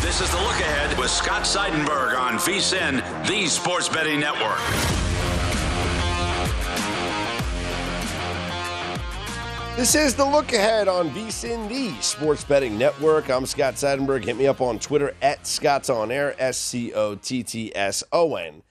This is The Look Ahead with Scott Seidenberg on VSiN, the Sports Betting Network. This is The Look Ahead on VSiN, the Sports Betting Network. I'm Scott Seidenberg. Hit me up on Twitter at Scotts On Air, SCOTTSONAIR.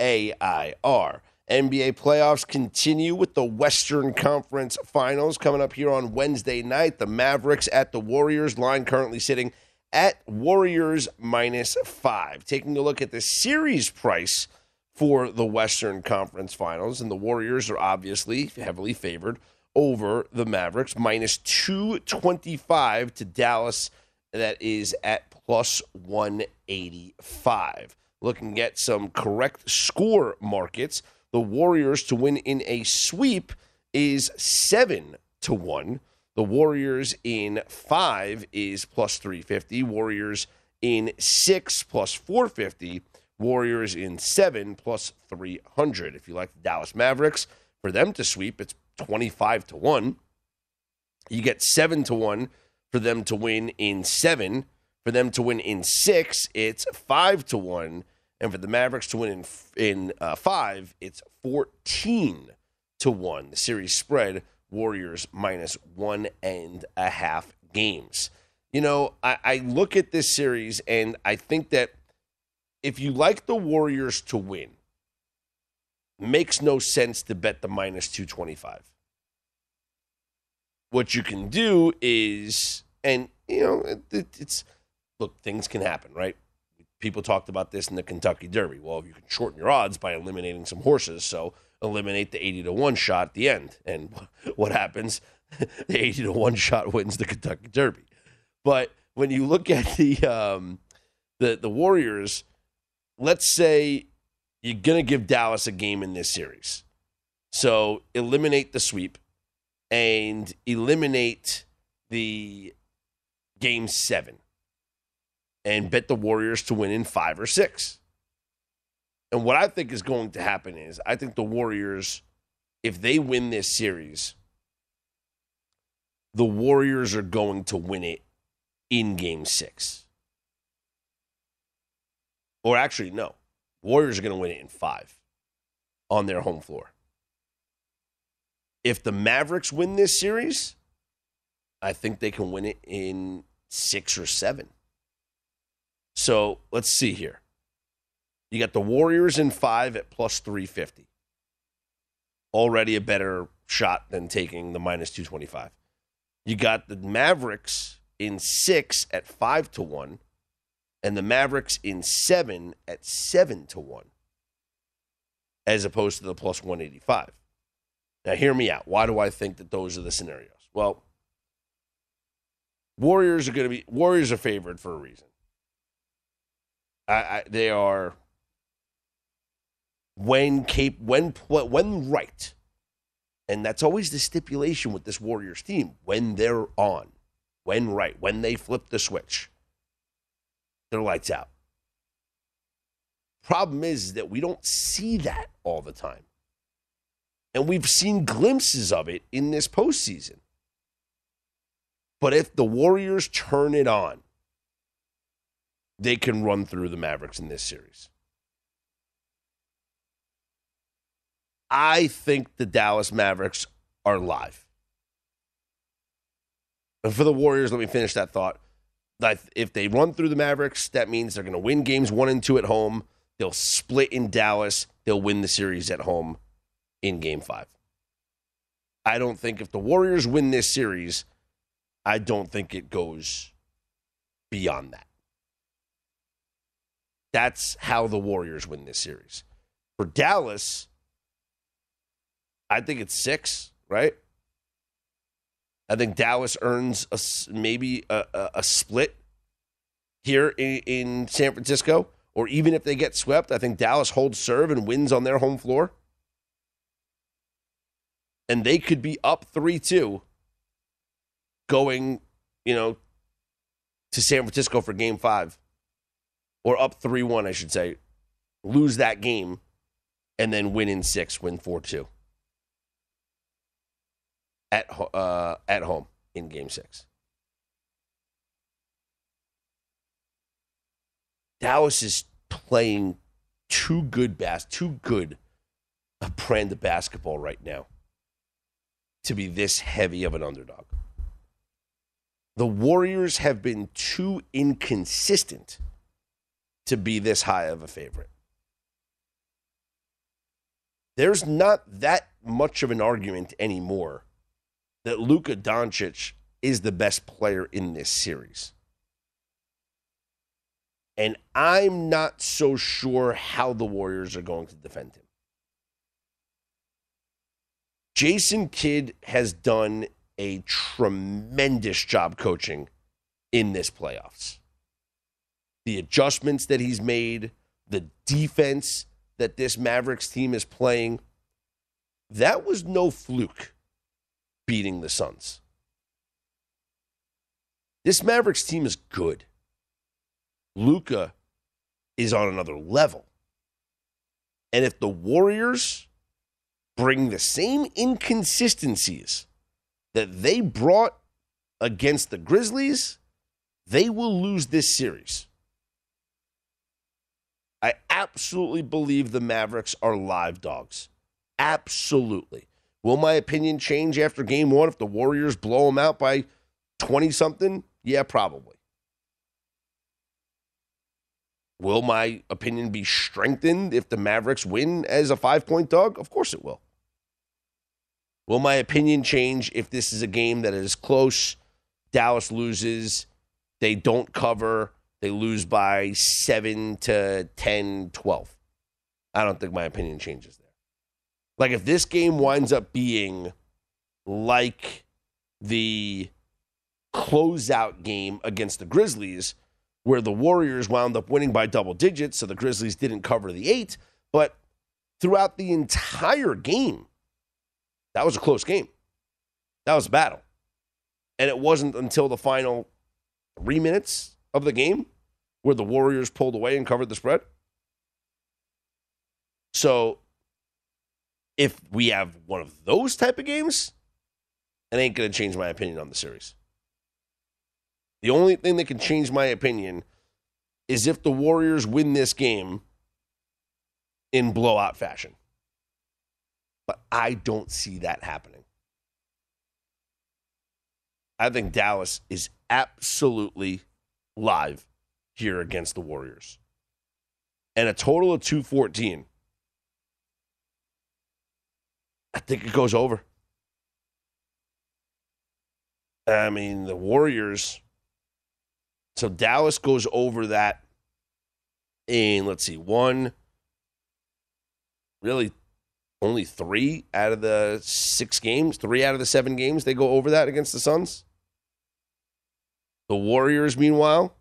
NBA playoffs continue with the Western Conference Finals coming up here on Wednesday night. The Mavericks at the Warriors, line currently sitting at Warriors -5. Taking a look at the series price for the Western Conference Finals, and the Warriors are obviously heavily favored over the Mavericks, -225 to Dallas. That is at +185. Looking at some correct score markets, the Warriors to win in a sweep is 7-1. The Warriors in 5 is +350. Warriors in 6 +450. Warriors in 7 +300. If you like the Dallas Mavericks, for them to sweep, it's 25-1. You get 7-1 for them to win in 7. For them to win in 6, it's 5-1. And for the Mavericks to win in 5, it's 14-1. The series spread, Warriors -1.5 games. You know, I look at this series and I think that if you like the Warriors to win, makes no sense to bet the -225. What you can do is, and you know, it's look, things can happen, right? People talked about this in the Kentucky Derby. Well, you can shorten your odds by eliminating some horses, so eliminate the 80-1 shot at the end. And what happens? The 80-1 shot wins the Kentucky Derby. But when you look at the Warriors, let's say you're going to give Dallas a game in this series. So eliminate the sweep and eliminate the game 7. And bet the Warriors to win in 5 or 6. And what I think is going to happen is, I think the Warriors, if they win this series, the Warriors are going to win it in game 6. Or actually, no. Warriors are going to win it in 5 on their home floor. If the Mavericks win this series, I think they can win it in 6 or 7. So let's see here. You got the Warriors in 5 at +350. Already a better shot than taking the -225. You got the Mavericks in 6 at 5-1. And the Mavericks in 7 at 7-1. As opposed to the +185. Now hear me out. Why do I think that those are the scenarios? Well, Warriors are favored for a reason. They are when right, and that's always the stipulation with this Warriors team. When they're on, when right, when they flip the switch, they're lights out. Problem is that we don't see that all the time, and we've seen glimpses of it in this postseason. But if the Warriors turn it on, they can run through the Mavericks in this series. I think the Dallas Mavericks are live. And for the Warriors, let me finish that thought. If they run through the Mavericks, that means they're going to win games 1 and 2 at home. They'll split in Dallas. They'll win the series at home in game 5. I don't think if the Warriors win this series, I don't think it goes beyond that. That's how the Warriors win this series. For Dallas, I think it's 6, right? I think Dallas earns maybe a split here in San Francisco. Or even if they get swept, I think Dallas holds serve and wins on their home floor. And they could be up 3-2 going, to San Francisco for game 5. Or up 3-1, I should say. Lose that game and then win in 6, win 4-2. At home in game 6. Dallas is playing too good a brand of basketball right now to be this heavy of an underdog. The Warriors have been too inconsistent to be this high of a favorite. There's not that much of an argument anymore that Luka Doncic is the best player in this series. And I'm not so sure how the Warriors are going to defend him. Jason Kidd has done a tremendous job coaching in this playoffs. The adjustments that he's made, the defense that this Mavericks team is playing, that was no fluke beating the Suns. This Mavericks team is good. Luka is on another level. And if the Warriors bring the same inconsistencies that they brought against the Grizzlies, they will lose this series. I absolutely believe the Mavericks are live dogs. Absolutely. Will my opinion change after game 1 if the Warriors blow them out by 20-something? Yeah, probably. Will my opinion be strengthened if the Mavericks win as a 5-point dog? Of course it will. Will my opinion change if this is a game that is close, Dallas loses, they don't cover, they lose by 7 to 10, 12? I don't think my opinion changes there. Like if this game winds up being like the closeout game against the Grizzlies, where the Warriors wound up winning by double digits, so the Grizzlies didn't cover the 8. But throughout the entire game, that was a close game. That was a battle. And it wasn't until the final 3 minutes of the game where the Warriors pulled away and covered the spread. So if we have one of those type of games, it ain't going to change my opinion on the series. The only thing that can change my opinion is if the Warriors win this game in blowout fashion. But I don't see that happening. I think Dallas is absolutely live here against the Warriors. And a total of 214. I think it goes over. I mean, the Warriors... So Dallas goes over that in, let's see, 1, really only 3 out of the 6 games, 3 out of the 7 games, they go over that against the Suns. The Warriors, meanwhile,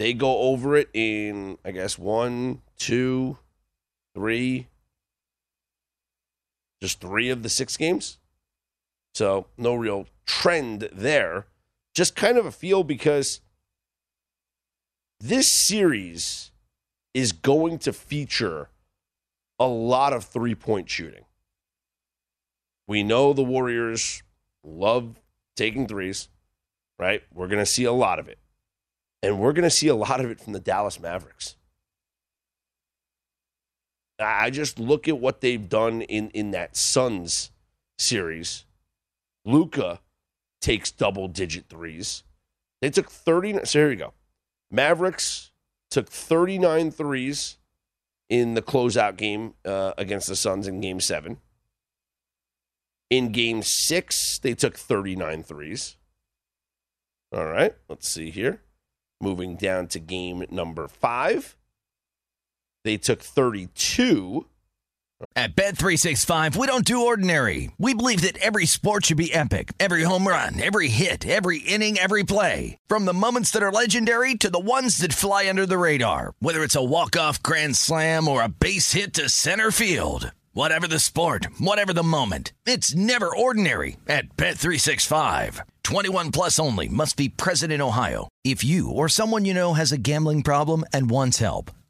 they go over it in, I guess, 1, 2, 3, just 3 of the 6 games. So no real trend there. Just kind of a feel because... this series is going to feature a lot of three-point shooting. We know the Warriors love taking threes, right? We're going to see a lot of it. And we're going to see a lot of it from the Dallas Mavericks. I just look at what they've done in that Suns series. Luka takes double-digit threes. They took 30. So here you go. Mavericks took 39 threes in the closeout game against the Suns in Game 7. In Game 6, they took 39 threes. All right, let's see here. Moving down to game number 5. They took 32. At Bet365, we don't do ordinary. We believe that every sport should be epic. Every home run, every hit, every inning, every play. From the moments that are legendary to the ones that fly under the radar. Whether it's a walk-off grand slam or a base hit to center field. Whatever the sport, whatever the moment. It's never ordinary at Bet365. 21 plus only. Must be present in Ohio. If you or someone you know has a gambling problem and wants help,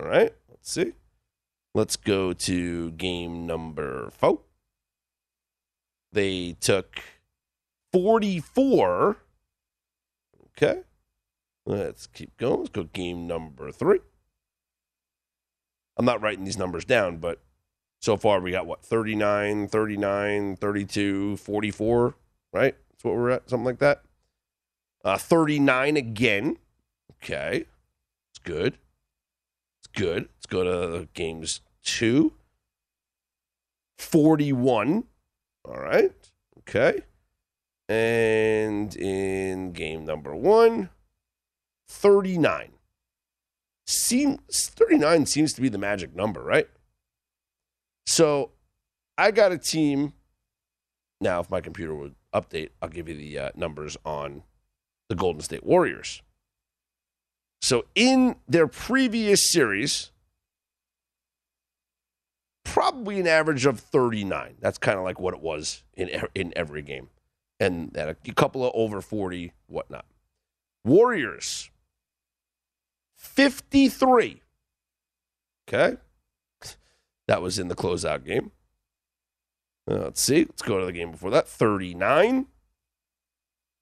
All right, let's see. Let's go to game number 4. They took 44. Okay. Let's keep going. Let's go game number 3. I'm not writing these numbers down, but so far we got, what, 39, 39, 32, 44, right? That's what we're at, something like that. 39 again. Okay. It's good. Good. Let's go to games 2. 41. All right. Okay. And in game number 1, 39. 39 seems to be the magic number, right? So I got a team. Now, if my computer would update, I'll give you the numbers on the Golden State Warriors. So in their previous series, probably an average of 39. That's kind of like what it was in every game. And a couple of over 40, whatnot. Warriors, 53. Okay. That was in the closeout game. Let's see. Let's go to the game before that. 39.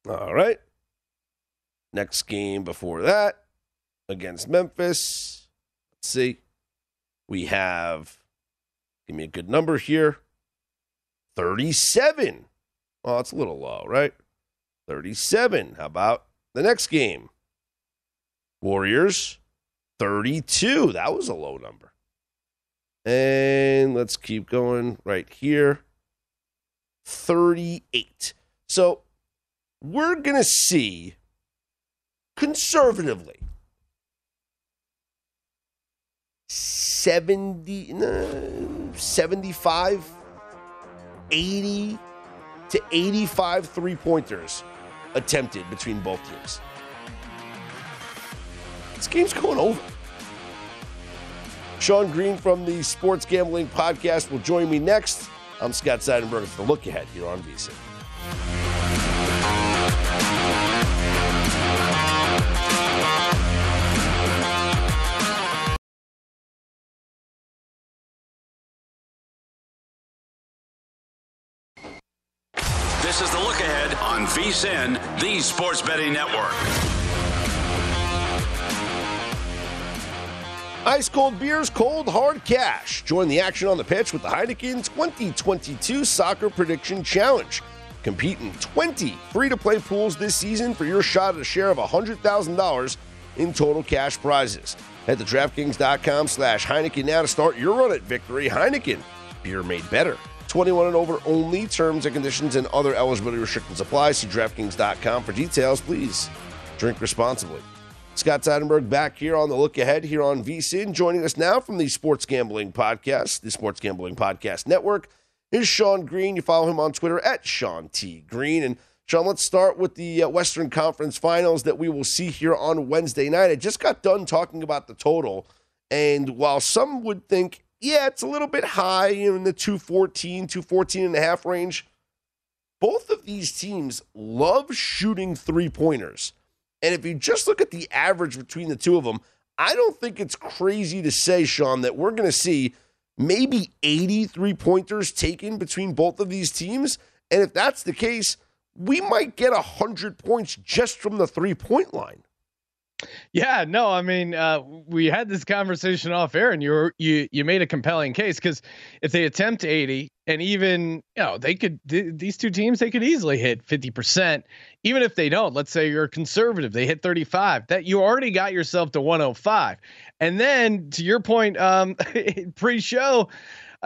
All right. Next game before that. Against Memphis, let's see, we have, give me a good number here, 37. Oh, it's a little low, right? 37. How about the next game? Warriors, 32. That was a low number. And let's keep going right here, 38. So we're going to see, conservatively, 75, 80 to 85 three-pointers attempted between both teams. This game's going over. Sean Green from the Sports Gambling Podcast will join me next. I'm Scott Seidenberg for The Look Ahead here on VSiN. This is The Look Ahead on VSiN, the Sports Betting Network. Ice cold beers, cold hard cash. Join the action on the pitch with the Heineken 2022 Soccer Prediction Challenge. Compete in 20 free-to-play pools this season for your shot at a share of $100,000 in total cash prizes. Head to DraftKings.com/Heineken now to start your run at victory. Heineken, beer made better. 21 and over only. Terms and conditions and other eligibility restrictions apply. See DraftKings.com for details. Please drink responsibly. Scott Seidenberg back here on The Look Ahead here on VSiN. Joining us now from the Sports Gambling Podcast, the Sports Gambling Podcast Network, is Sean Green. You follow him on Twitter at Sean T. Green. And Sean, let's start with the Western Conference Finals that we will see here on Wednesday night. I just got done talking about the total, and while some would think, yeah, it's a little bit high in the 214, 214 and a half range. both of these teams love shooting three-pointers. And if you just look at the average between the two of them, I don't think it's crazy to say, Sean, that we're going to see maybe 80 three-pointers taken between both of these teams. And if that's the case, we might get 100 points just from the three-point line. Yeah, no, I mean, we had this conversation off air, and you made a compelling case, because if they attempt 80, and even, you know, they could, these two teams, they could easily hit 50%, even if they don't. Let's say you're conservative, they hit 35, that you already got yourself to 105. And then to your point, pre-show,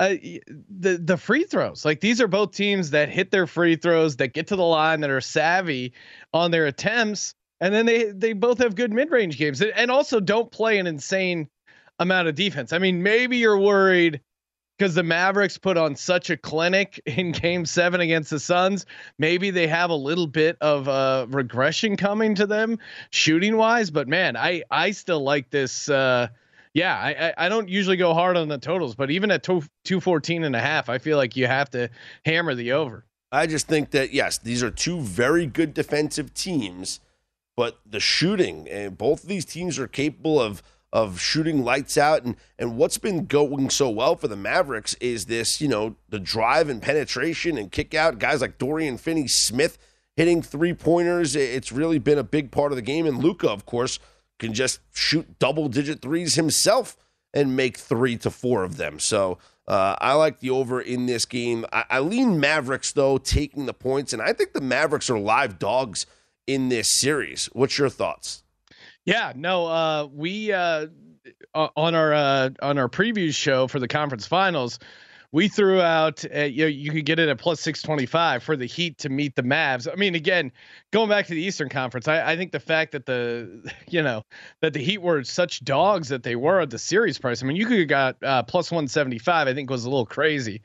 the free throws, like these are both teams that hit their free throws, that get to the line, that are savvy on their attempts. And then they both have good mid-range games, and also don't play an insane amount of defense. I mean, maybe you're worried because the Mavericks put on such a clinic in game 7 against the Suns. Maybe they have a little bit of regression coming to them shooting wise, but man, I still like this. Yeah. I don't usually go hard on the totals, but even at 214.5, I feel like you have to hammer the over. I just think that, yes, these are two very good defensive teams. But the shooting, and both of these teams are capable of shooting lights out. And what's been going so well for the Mavericks is this, you know, the drive and penetration and kick out. Guys like Dorian Finney-Smith hitting three-pointers. It's really been a big part of the game. And Luka, of course, can just shoot double-digit threes himself and make 3 to 4 of them. So I like the over in this game. I lean Mavericks, though, taking the points. And I think the Mavericks are live dogs in this series. What's your thoughts? Yeah, no, we on our preview show for the conference finals, we threw out you could get it at +625 for the Heat to meet the Mavs. I mean, again, going back to the Eastern Conference, I think the fact that the Heat were such dogs that they were at the series price. I mean, you could have got +175. I think was a little crazy.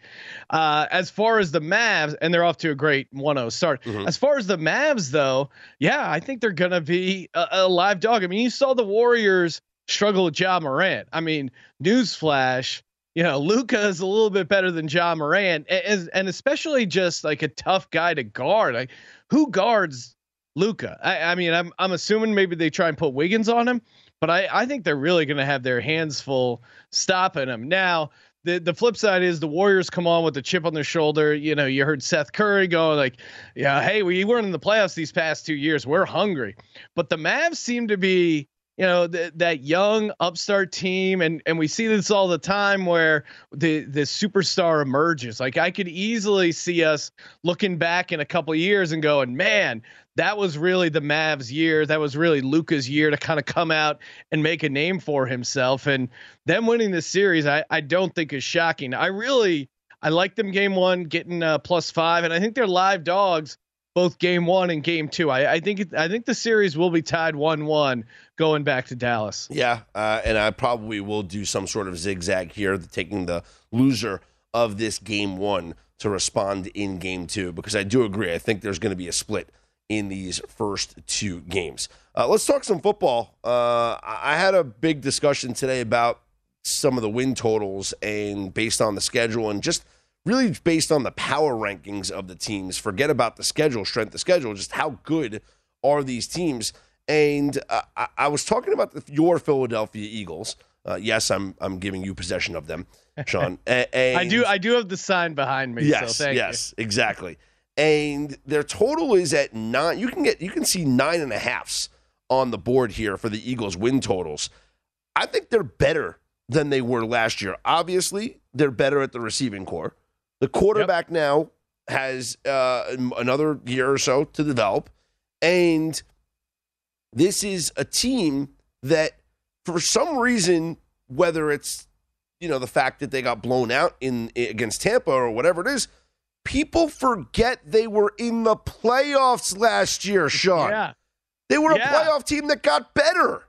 As far as the Mavs, and they're off to a great 1-0 start. Mm-hmm. As far as the Mavs, though, yeah, I think they're gonna be a live dog. I mean, you saw the Warriors struggle with Ja Morant. I mean, newsflash. You know, Luka is a little bit better than Ja Morant, and especially just like a tough guy to guard. Like, who guards Luka? I mean, I'm assuming maybe they try and put Wiggins on him, but I think they're really going to have their hands full stopping him. Now, the flip side is the Warriors come on with a chip on their shoulder. You know, you heard Seth Curry go like, "Yeah, hey, we weren't in the playoffs these past 2 years. We're hungry," but the Mavs seem to be, you know, that young upstart team. And we see this all the time where the superstar emerges. Like, I could easily see us looking back in a couple of years and going, man, that was really the Mavs year. That was really Luka's year to kind of come out and make a name for himself. And them winning this series, I don't think is shocking. I like them game 1 getting +5. And I think they're live dogs both game 1 and game 2. I think the series will be tied 1-1 going back to Dallas. Yeah. And I probably will do some sort of zigzag here, taking the loser of this game 1 to respond in game 2, because I do agree. I think there's going to be a split in these first 2 games. Let's talk some football. I had a big discussion today about some of the win totals, and based on the schedule and just really based on the power rankings of the teams. Forget about the schedule, strength of schedule, just how good are these teams. And I was talking about your Philadelphia Eagles. Yes, I'm giving you possession of them, Sean. And I do have the sign behind me. Yes, so thank you. Exactly. And their total is at 9. You can see 9.5s on the board here for the Eagles win totals. I think they're better than they were last year. Obviously, they're better at the receiving core. The quarterback now has another year or so to develop. And this is a team that, for some reason, whether it's, you know, the fact that they got blown out against Tampa or whatever it is, people forget they were in the playoffs last year, Sean. Yeah. They were a playoff team that got better.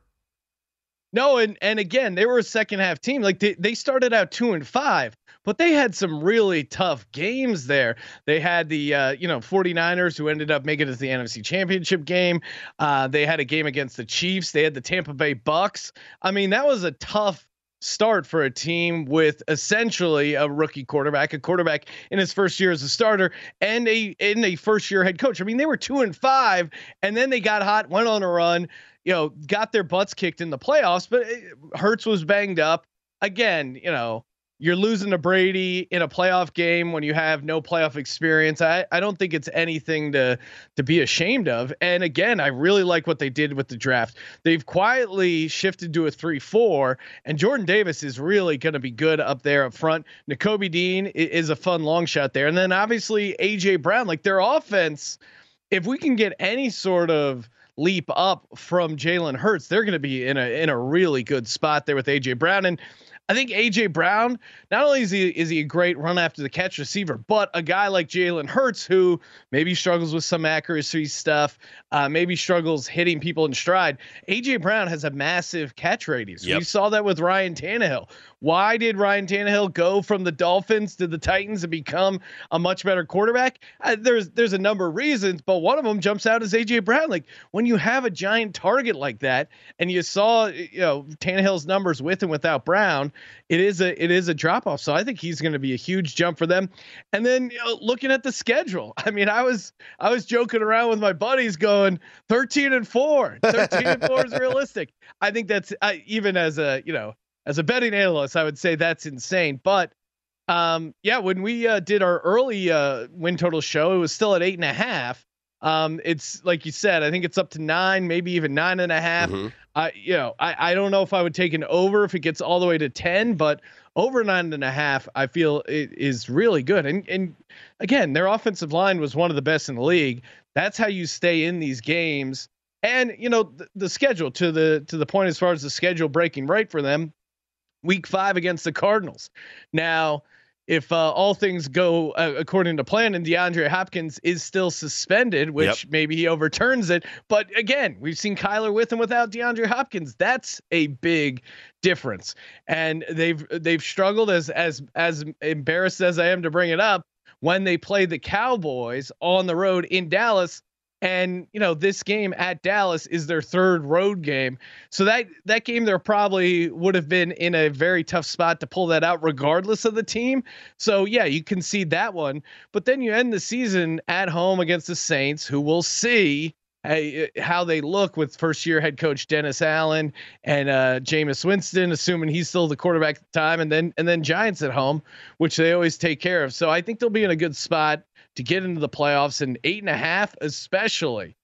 No, and again, they were a second half team. Like they started out 2-5, but they had some really tough games there. They had the 49ers, who ended up making it to the NFC Championship game. They had a game against the Chiefs. They had the Tampa Bay Bucks. I mean, that was a tough start for a team with essentially a rookie quarterback, a quarterback in his first year as a starter, and a first year head coach. I mean, they were 2-5, and then they got hot, went on a run, you know, got their butts kicked in the playoffs. But Hurts was banged up again. You know, you're losing to Brady in a playoff game when you have no playoff experience. I don't think it's anything to be ashamed of. And again, I really like what they did with the draft. They've quietly shifted to a 3-4, and Jordan Davis is really going to be good up there up front. Nakobe Dean is a fun long shot there. And then obviously AJ Brown, like their offense, if we can get any sort of leap up from Jalen Hurts, they're going to be in a really good spot there with AJ Brown. And I think AJ Brown, not only is he a great run after the catch receiver, but a guy like Jalen Hurts, who maybe struggles with some accuracy stuff, maybe struggles hitting people in stride. AJ Brown has a massive catch radius. Yep. We saw that with Ryan Tannehill. Why did Ryan Tannehill go from the Dolphins to the Titans and become a much better quarterback? There's a number of reasons, but one of them jumps out as AJ Brown. Like when you have a giant target like that, and you saw, you know, Tannehill's numbers with and without Brown, it is a drop off. So I think he's going to be a huge jump for them. And then, you know, looking at the schedule, I mean, I was joking around with my buddies going 13-4. 13-4 is realistic. I think that's even as a, you know, as a betting analyst, I would say that's insane. But yeah, when we did our early win total show, it was still at 8.5. It's like you said, I think it's up to 9, maybe even 9.5. Mm-hmm. You know, I don't know if I would take an over if it gets all the way to 10, but over 9.5, I feel it is really good. And again, their offensive line was one of the best in the league. That's how you stay in these games. And you know, the schedule to the point, as far as the schedule breaking right for them, Week 5 against the Cardinals. Now, if all things go according to plan and DeAndre Hopkins is still suspended, which maybe he overturns it. But again, we've seen Kyler with and without DeAndre Hopkins. That's a big difference. And they've struggled, as embarrassed as I am to bring it up, when they play the Cowboys on the road in Dallas. And, you know, this game at Dallas is their third road game. So that game, they're probably would have been in a very tough spot to pull that out regardless of the team. So yeah, you concede that one, but then you end the season at home against the Saints, who we'll see how they look with first year head coach Dennis Allen and Jameis Winston, assuming he's still the quarterback at the time, and then Giants at home, which they always take care of. So I think they'll be in a good spot to get into the playoffs, and 8.5, especially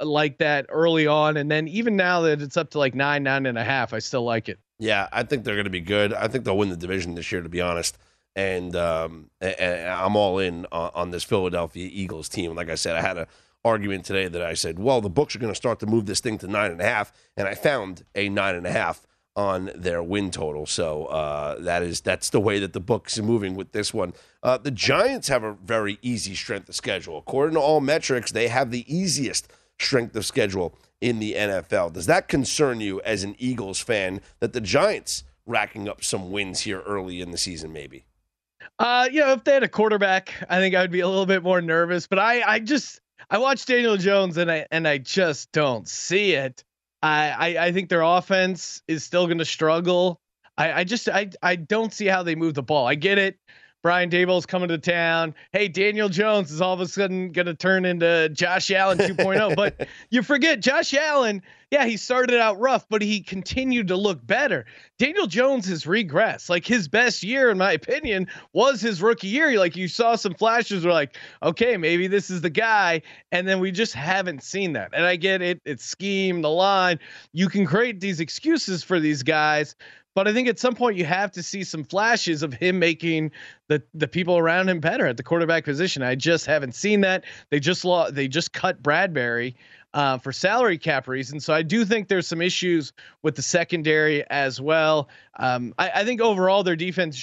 like that early on. And then even now that it's up to like 9.5, I still like it. Yeah. I think they're going to be good. I think they'll win the division this year, to be honest. And I'm all in on this Philadelphia Eagles team. Like I said, I had an argument today that I said, well, the books are going to start to move this thing to 9.5. And I found a 9.5 on their win total. So that's the way that the books are moving with this one. The Giants have a very easy strength of schedule. According to all metrics, they have the easiest strength of schedule in the NFL. Does that concern you as an Eagles fan that the Giants racking up some wins here early in the season, maybe? You know, if they had a quarterback, I think I would be a little bit more nervous, but I watched Daniel Jones and I just don't see it. I think their offense is still going to struggle. I don't see how they move the ball. I get it. Brian Daboll's coming to town. Hey, Daniel Jones is all of a sudden going to turn into Josh Allen 2.0, but you forget Josh Allen. Yeah. He started out rough, but he continued to look better. Daniel Jones has regressed. Like his best year, in my opinion, was his rookie year. Like you saw some flashes where like, okay, maybe this is the guy. And then we just haven't seen that. And I get it. It's scheme, the line. You can create these excuses for these guys, but I think at some point you have to see some flashes of him making the people around him better at the quarterback position. I just haven't seen that. They just cut Bradbury for salary cap reasons. So I do think there's some issues with the secondary as well. I think overall their defense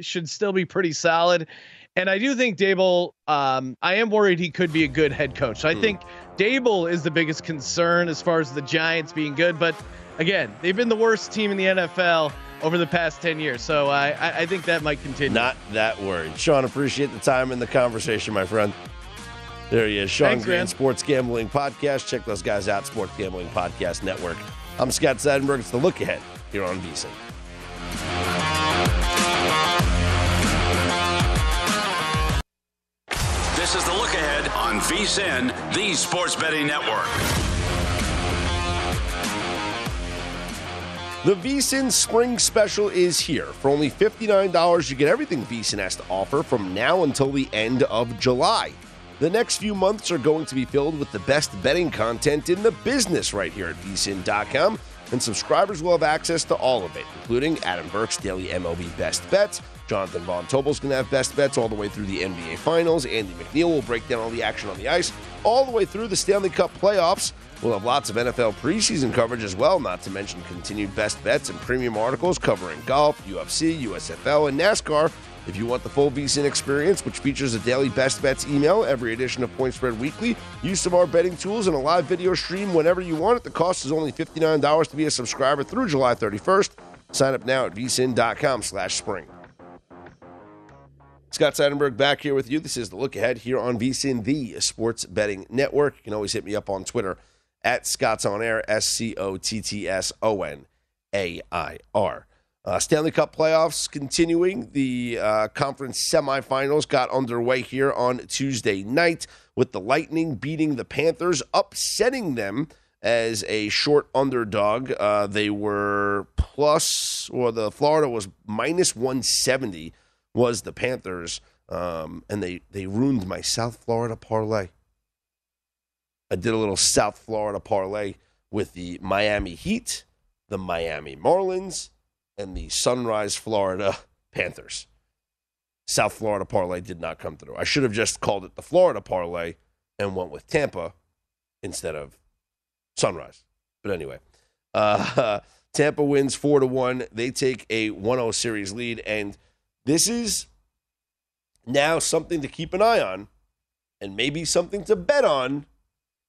should still be pretty solid. And I do think Dable, I am worried he could be a good head coach. So I think Dable is the biggest concern as far as the Giants being good, but again, they've been the worst team in the NFL over the past 10 years. So I think that might continue. Not that word. Sean, appreciate the time and the conversation, my friend. There he is. Sean Thanks, Green, man. Sports Gambling Podcast. Check those guys out, Sports Gambling Podcast Network. I'm Scott Seidenberg. It's the Look Ahead here on VSiN. This is The Look Ahead on VSiN, the Sports Betting Network. The VSiN Spring Special is here. For only $59, you get everything VSiN has to offer from now until the end of July. The next few months are going to be filled with the best betting content in the business right here at VSiN.com, and subscribers will have access to all of it, including Adam Burke's daily MLB Best Bets. Jonathan Von Tobel's going to have best bets all the way through the NBA Finals. Andy McNeil will break down all the action on the ice, all the way through the Stanley Cup playoffs. We'll have lots of NFL preseason coverage as well, not to mention continued best bets and premium articles covering golf, UFC, USFL, and NASCAR. If you want the full VSiN experience, which features a daily best bets email, every edition of Point Spread Weekly, use of our betting tools, and a live video stream whenever you want it. The cost is only $59 to be a subscriber through July 31st. Sign up now at vsin.com/spring. Scott Seidenberg back here with you. This is The Look Ahead here on VSiN, the Sports Betting Network. You can always hit me up on Twitter at Scotts On Air, SCOTTSONAIR. Stanley Cup playoffs continuing. The conference semifinals got underway here on Tuesday night with the Lightning beating the Panthers, upsetting them as a short underdog. They were the Florida was minus 170. Was the Panthers, and they ruined my South Florida parlay. I did a little South Florida parlay with the Miami Heat, the Miami Marlins, and the Sunrise Florida Panthers. South Florida parlay did not come through. I should have just called it the Florida parlay and went with Tampa instead of Sunrise. But anyway, Tampa wins 4-1. They take a 1-0 series lead, and this is now something to keep an eye on and maybe something to bet on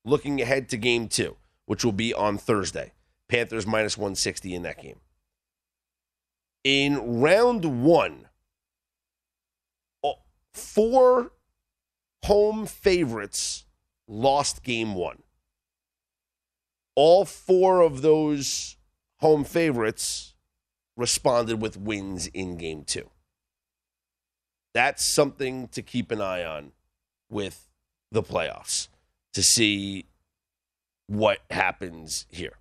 looking ahead to Game 2, which will be on Thursday. Panthers minus 160 in that game. In round one, 4 home favorites lost Game 1. All 4 of those home favorites responded with wins in Game 2. That's something to keep an eye on with the playoffs to see what happens here,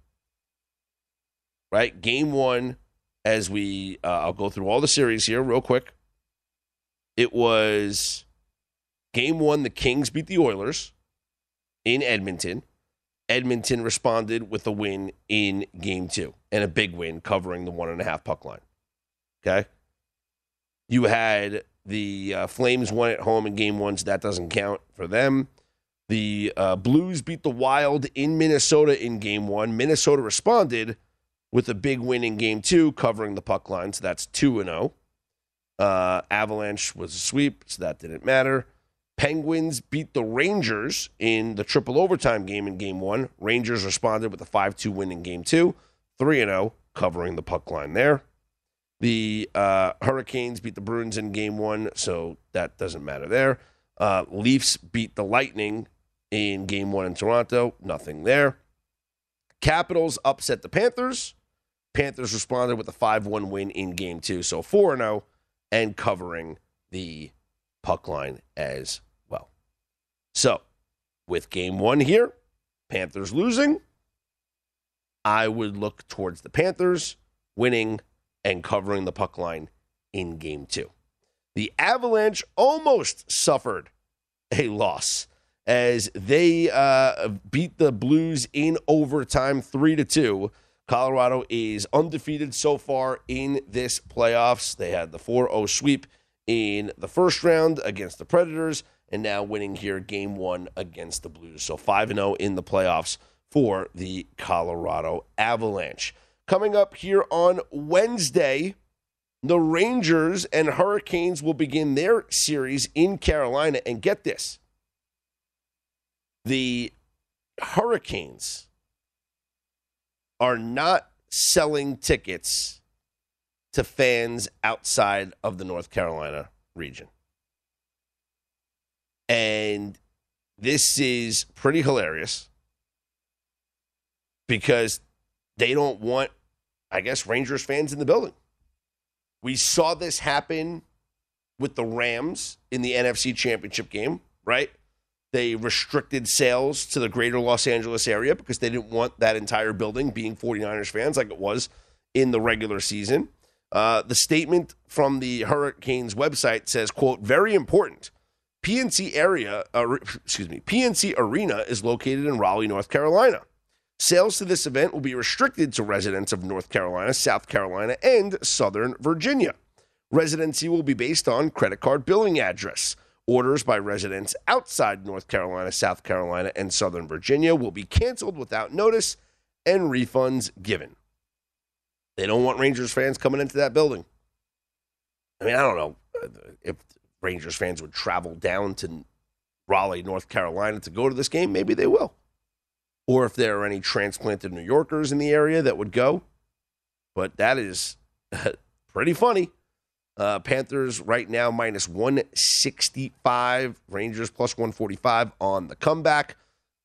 right? Game 1, as we I'll go through all the series here real quick. It was Game 1, the Kings beat the Oilers in Edmonton. Edmonton responded with a win in Game 2 and a big win covering the 1.5 puck line, okay? You had the Flames won at home in Game 1, so that doesn't count for them. The Blues beat the Wild in Minnesota in Game 1. Minnesota responded with a big win in Game 2, covering the puck line, so that's 2-0. Avalanche was a sweep, so that didn't matter. Penguins beat the Rangers in the triple overtime game in Game 1. Rangers responded with a 5-2 win in Game 2. 3-0, covering the puck line there. The Hurricanes beat the Bruins in Game 1, so that doesn't matter there. Leafs beat the Lightning in Game 1 in Toronto. Nothing there. Capitals upset the Panthers. Panthers responded with a 5-1 win in Game 2, so 4-0 and covering the puck line as well. So, with Game 1 here, Panthers losing, I would look towards the Panthers winning and covering the puck line in Game 2. The Avalanche almost suffered a loss as they beat the Blues in overtime 3-2. Colorado is undefeated so far in this playoffs. They had the 4-0 sweep in the first round against the Predators and now winning here Game 1 against the Blues. So 5-0 in the playoffs for the Colorado Avalanche. Coming up here on Wednesday, the Rangers and Hurricanes will begin their series in Carolina. And get this, the Hurricanes are not selling tickets to fans outside of the North Carolina region. And this is pretty hilarious because they don't want, I guess, Rangers fans in the building. We saw this happen with the Rams in the NFC Championship game right? They restricted sales to the greater Los Angeles area because they didn't want that entire building being 49ers fans like it was in the regular season. The statement from the Hurricanes website says, quote, very important. PNC Arena is located in Raleigh, North Carolina. Sales to this event will be restricted to residents of North Carolina, South Carolina, and Southern Virginia. Residency will be based on credit card billing address. Orders by residents outside North Carolina, South Carolina, and Southern Virginia will be canceled without notice and refunds given. They don't want Rangers fans coming into that building. I mean, I don't know if Rangers fans would travel down to Raleigh, North Carolina to go to this game. Maybe they will. Or if there are any transplanted New Yorkers in the area that would go. But that is pretty funny. Panthers right now minus 165. Rangers plus 145 on the comeback.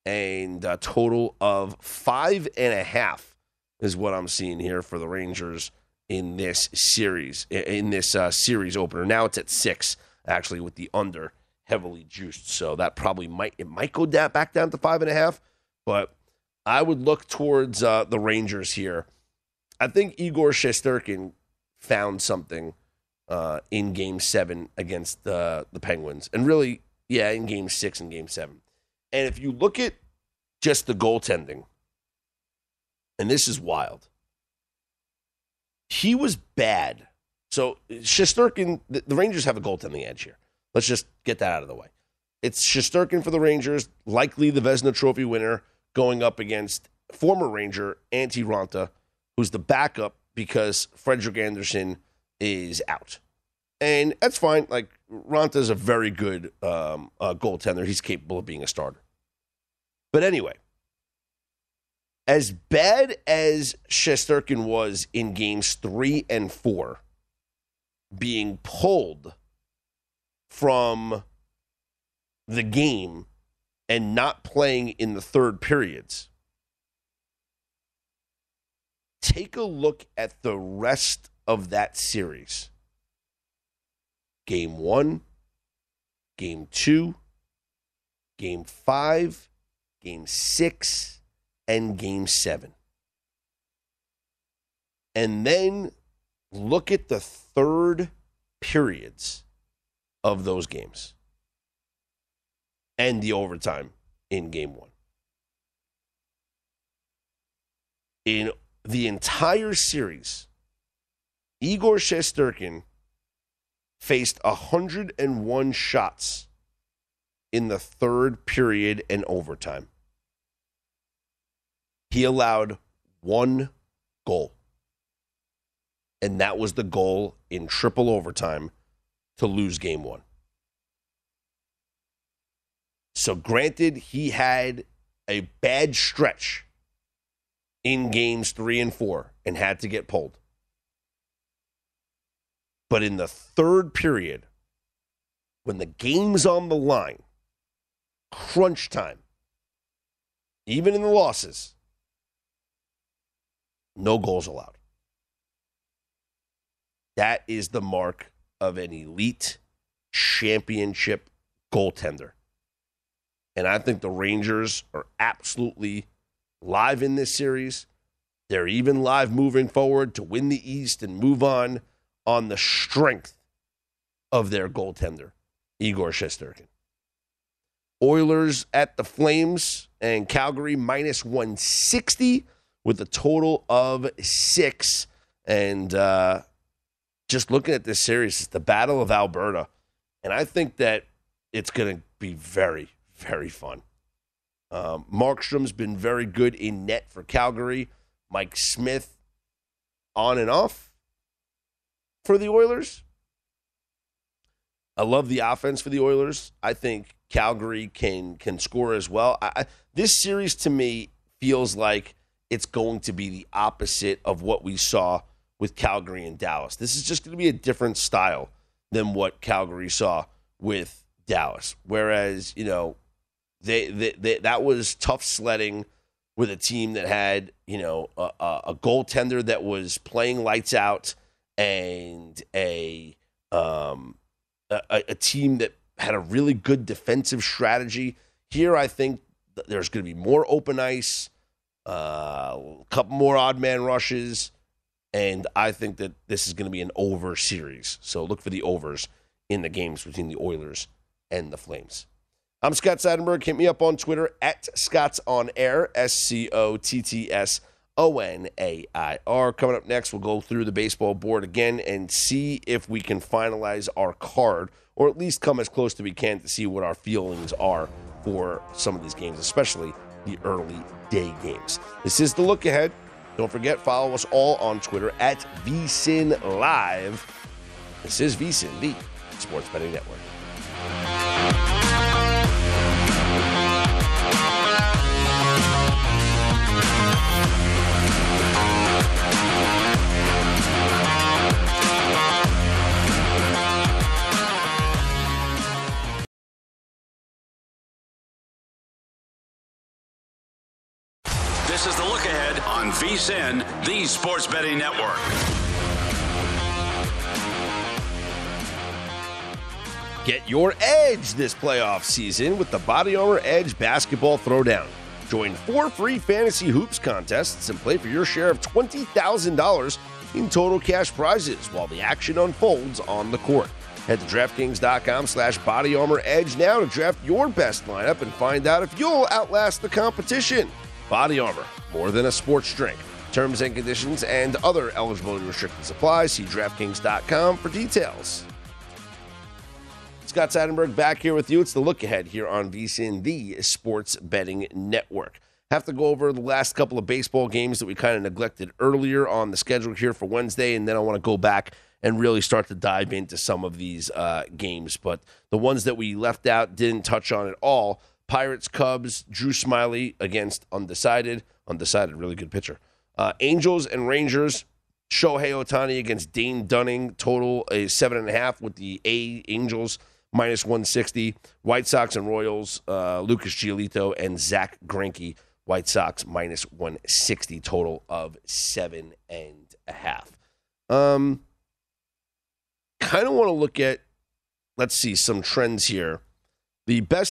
And a total of 5.5 is what I'm seeing here for the Rangers in this series, in this series opener. Now it's at 6, actually, with the under heavily juiced. So that probably might go down, back down to 5.5. But I would look towards the Rangers here. I think Igor Shesterkin found something in Game 7 against the Penguins. And really, yeah, in Game 6 and Game 7. And if you look at just the goaltending, and this is wild, he was bad. So Shesterkin, the Rangers have a goaltending edge here. Let's just get that out of the way. It's Shesterkin for the Rangers, likely the Vezina Trophy winner, going up against former Ranger Antti Raanta, who's the backup because Frederik Andersen is out. And that's fine. Like, Ranta's a very good goaltender. He's capable of being a starter. But anyway, as bad as Shesterkin was in games 3 and 4, being pulled from the game and not playing in the third periods, take a look at the rest of that series. Game 1, Game 2, Game 5, Game 6, and Game 7. And then look at the third periods of those games and the overtime in Game 1. In the entire series, Igor Shesterkin faced 101 shots in the third period and overtime. He allowed 1 goal. And that was the goal in triple overtime to lose Game 1. So granted, he had a bad stretch in games 3 and 4 and had to get pulled. But in the third period, when the game's on the line, crunch time, even in the losses, no goals allowed. That is the mark of an elite championship goaltender. And I think the Rangers are absolutely live in this series. They're even live moving forward to win the East and move on the strength of their goaltender, Igor Shesterkin. Oilers at the Flames and Calgary minus 160 with a total of 6. And just looking at this series, it's the Battle of Alberta. And I think that it's going to be very, very fun. Markstrom's been very good in net for Calgary. Mike Smith on and off for the Oilers. I love the offense for the Oilers. I think Calgary can score as well. This series to me feels like it's going to be the opposite of what we saw with Calgary and Dallas. This is just going to be a different style than what Calgary saw with Dallas. Whereas, you know, that was tough sledding with a team that had, you know, a goaltender that was playing lights out and a team that had a really good defensive strategy. Here, I think there's going to be more open ice, a couple more odd man rushes, and I think that this is going to be an over series. So look for the overs in the games between the Oilers and the Flames. I'm Scott Seidenberg. Hit me up on Twitter at Scotts On Air, SCOTTSONAIR. Coming up next, we'll go through the baseball board again and see if we can finalize our card, or at least come as close to we can to see what our feelings are for some of these games, especially the early day games. This is The Look Ahead. Don't forget, follow us all on Twitter at VSiN Live. This is VSiN, the Sports Betting Network. This is The Look Ahead on VSiN, the Sports Betting Network. Get your edge this playoff season with the Body Armor Edge Basketball Throwdown. Join 4 free fantasy hoops contests and play for your share of $20,000 in total cash prizes while the action unfolds on the court. Head to DraftKings.com/Body Armor Edge now to draft your best lineup and find out if you'll outlast the competition. Body Armor, more than a sports drink. Terms and conditions and other eligibility restrictions apply. See DraftKings.com for details. Scott Seidenberg back here with you. It's The Look Ahead here on VSiN, the Sports Betting Network. Have to go over the last couple of baseball games that we kind of neglected earlier on the schedule here for Wednesday, and then I want to go back and really start to dive into some of these games. But the ones that we left out, didn't touch on at all: Pirates, Cubs, Drew Smyly against undecided. Undecided, really good pitcher. Angels and Rangers, Shohei Ohtani against Dane Dunning. Total is 7.5 with the Angels -160. White Sox and Royals, Lucas Giolito and Zach Greinke. White Sox -160, total of 7.5. Kind of want to look at, let's see, some trends here. The best.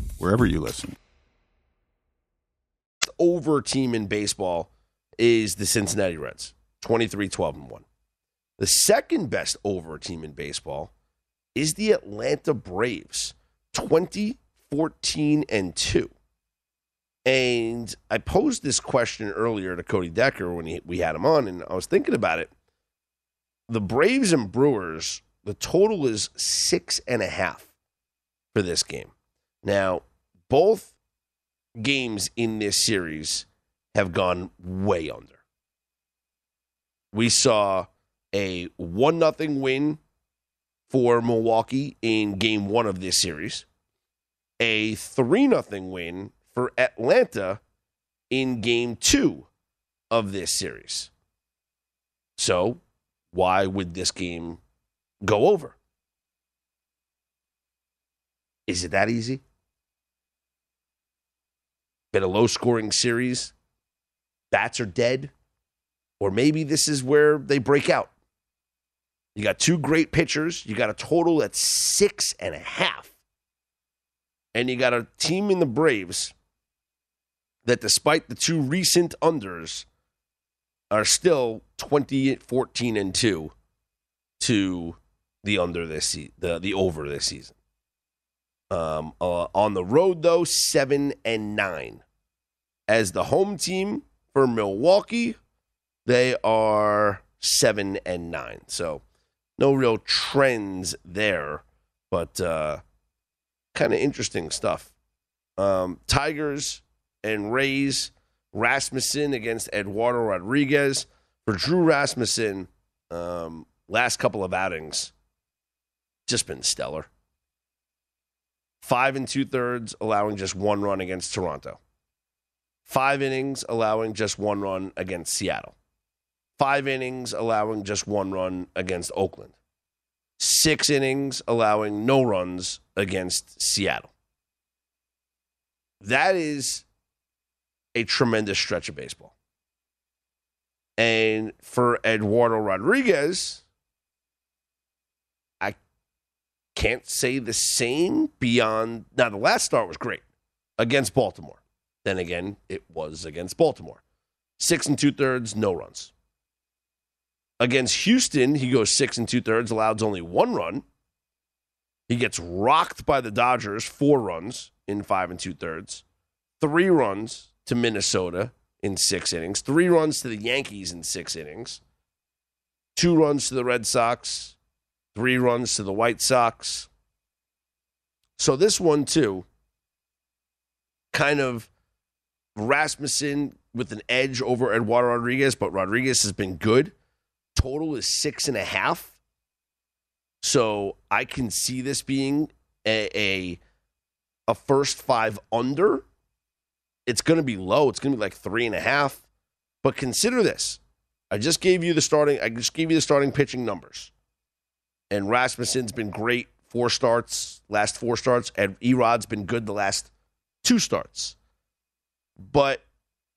wherever you listen. Over team in baseball is the Cincinnati Reds, 23-12-1. The second best over team in baseball is the Atlanta Braves, 20-14-2. And I posed this question earlier to Cody Decker when we had him on, and I was thinking about it. The Braves and Brewers, the total is 6.5 for this game. Now, both games in this series have gone way under. We saw a 1-0 win for Milwaukee in game 1 of this series, a 3-0 win for Atlanta in game 2 of this series. So, why would this game go over? Is it that easy? Been a low-scoring series. Bats are dead. Or maybe this is where they break out. You got two great pitchers. You got a total at 6.5. And you got a team in the Braves that, despite the two recent unders, are still 20-14-2 to the over this season. On the road, though, 7-9. As the home team for Milwaukee, they are 7-9. So no real trends there, but kind of interesting stuff. Tigers and Rays, Rasmussen against Eduardo Rodriguez. For Drew Rasmussen, last couple of outings, just been stellar. 5 2/3, allowing just one run against Toronto. 5 innings, allowing just one run against Seattle. 5 innings, allowing just one run against Oakland. 6 innings, allowing no runs against Seattle. That is a tremendous stretch of baseball. And for Eduardo Rodriguez, I can't say the same beyond... Now, the last start was great against Baltimore. Then again, it was against Baltimore. 6 2/3, no runs. Against Houston, he goes 6 2/3, allows only one run. He gets rocked by the Dodgers, 4 runs in 5 2/3. 3 runs to Minnesota in 6 innings. 3 runs to the Yankees in 6 innings. 2 runs to the Red Sox. 3 runs to the White Sox. So this one, too, kind of Rasmussen with an edge over Eduardo Rodriguez, but Rodriguez has been good. Total is 6.5. So I can see this being a first 5 under. It's going to be low. It's going to be like 3.5. But consider this: I just gave you the starting pitching numbers, and Rasmussen's been great 4 starts, last 4 starts, and Erod's been good the last 2 starts. But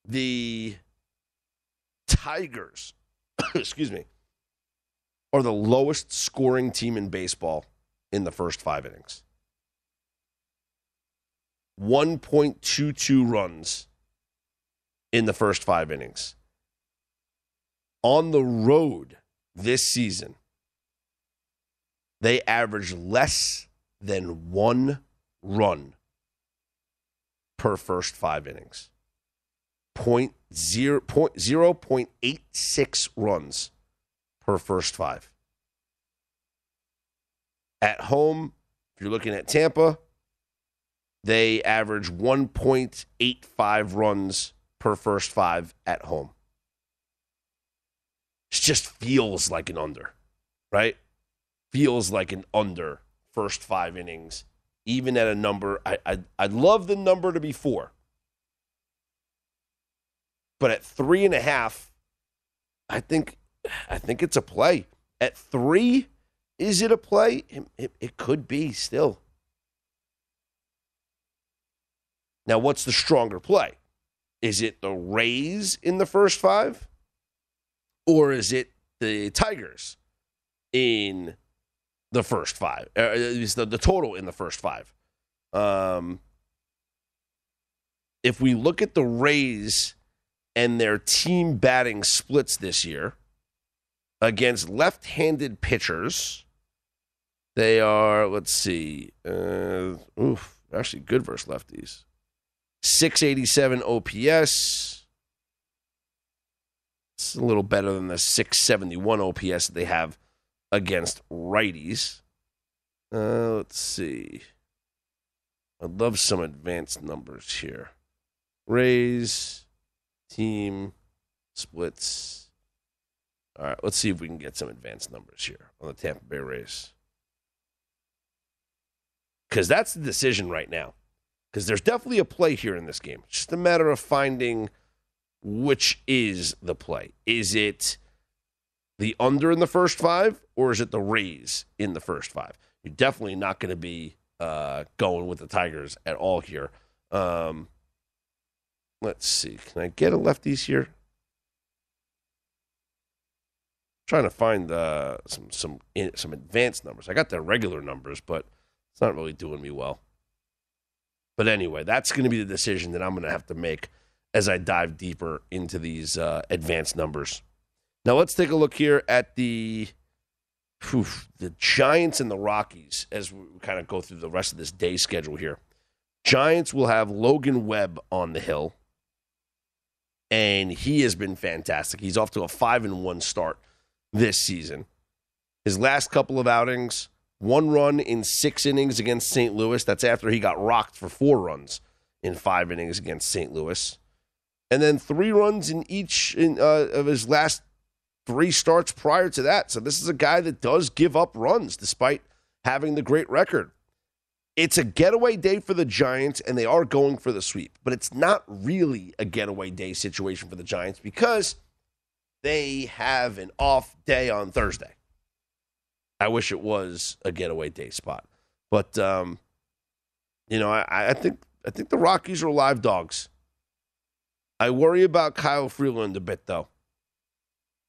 the Tigers, excuse me, are the lowest scoring team in baseball in the first 5 innings. 1.22 runs in the first 5 innings. On the road this season, they average less than 1 run per first 5 innings. 0.86 runs per first 5. At home, if you're looking at Tampa, they average 1.85 runs per first 5 at home. It just feels like an under, right? Feels like an under first 5 innings, even at a number. I'd love the number to be 4. But at 3.5, I think it's a play. At 3, is it a play? It could be still. Now, what's the stronger play? Is it the Rays in the first 5? Or is it the Tigers in the first 5? Is the total in the first 5? If we look at the Rays and their team batting splits this year against left-handed pitchers, they are, let's see, actually good versus lefties. 687 OPS. It's a little better than the 671 OPS that they have against righties. Let's see. I'd love some advanced numbers here. Rays, team, splits. All right, let's see if we can get some advanced numbers here on the Tampa Bay Rays. Because that's the decision right now. Because there's definitely a play here in this game. It's just a matter of finding which is the play. Is it the under in the first 5, or is it the Rays in the first 5? You're definitely not going to be going with the Tigers at all here. Let's see. Can I get a lefties here? I'm trying to find some advanced numbers. I got the regular numbers, but it's not really doing me well. But anyway, that's going to be the decision that I'm going to have to make as I dive deeper into these advanced numbers. Now let's take a look here at the the Giants and the Rockies, as we kind of go through the rest of this day schedule here. Giants will have Logan Webb on the hill, and he has been fantastic. He's off to a 5-1 start this season. His last couple of outings, 1 run in 6 innings against St. Louis. That's after he got rocked for 4 runs in 5 innings against St. Louis. And then 3 runs in each of his last 3 starts prior to that. So this is a guy that does give up runs despite having the great record. It's a getaway day for the Giants, and they are going for the sweep. But it's not really a getaway day situation for the Giants because they have an off day on Thursday. I wish it was a getaway day spot. But, you know, I think the Rockies are live dogs. I worry about Kyle Freeland a bit, though.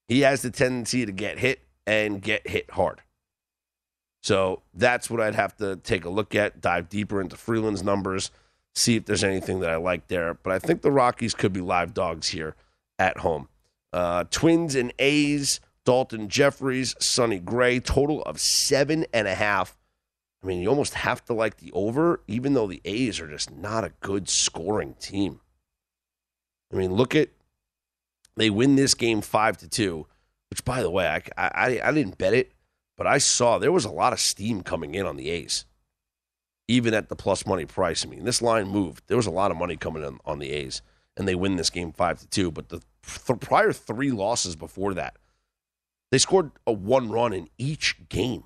He has the tendency to get hit and get hit hard. So that's what I'd have to take a look at, dive deeper into Freeland's numbers, see if there's anything that I like there. But I think the Rockies could be live dogs here at home. Twins and A's, Dalton Jeffries, Sonny Gray, total of 7.5. I mean, you almost have to like the over, even though the A's are just not a good scoring team. I mean, look at, they win this game 5-2, which, by the way, I didn't bet it. But I saw there was a lot of steam coming in on the A's, even at the plus money price. I mean, this line moved. There was a lot of money coming in on the A's, and they win this game 5-2. But the prior 3 losses before that, they scored a 1 run in each game.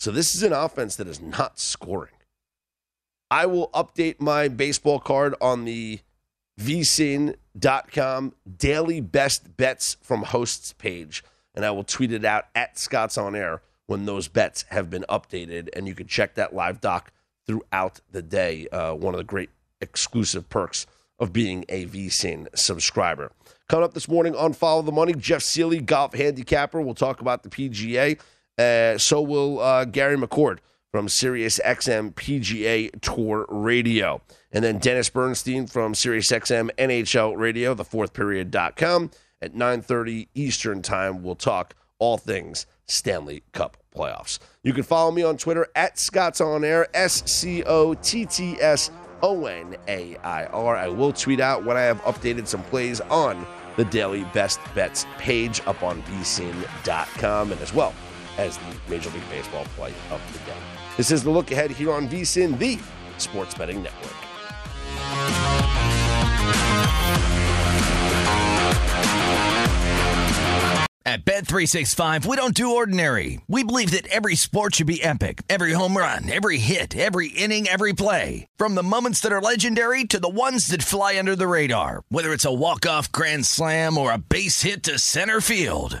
So this is an offense that is not scoring. I will update my baseball card on the VSiN.com daily best bets from hosts page. And I will tweet it out at Scotts On Air when those bets have been updated. And you can check that live doc throughout the day. One of the great exclusive perks of being a VSiN subscriber. Coming up this morning on Follow the Money, Jeff Seeley, golf handicapper. We'll talk about the PGA. So will Gary McCord from SiriusXM PGA Tour Radio. And then Dennis Bernstein from SiriusXM NHL Radio, thefourthperiod.com. At 9:30 Eastern time, we'll talk all things Stanley Cup playoffs. You can follow me on Twitter at Scotts On Air, SCOTTSONAIR. I will tweet out when I have updated some plays on the Daily Best Bets page up on VSiN.com and as well as the Major League Baseball play of the day. This is the look ahead here on VSiN, the Sports Betting Network. At Bet365, we don't do ordinary. We believe that every sport should be epic. Every home run, every hit, every inning, every play. From the moments that are legendary to the ones that fly under the radar. Whether it's a walk-off grand slam or a base hit to center field.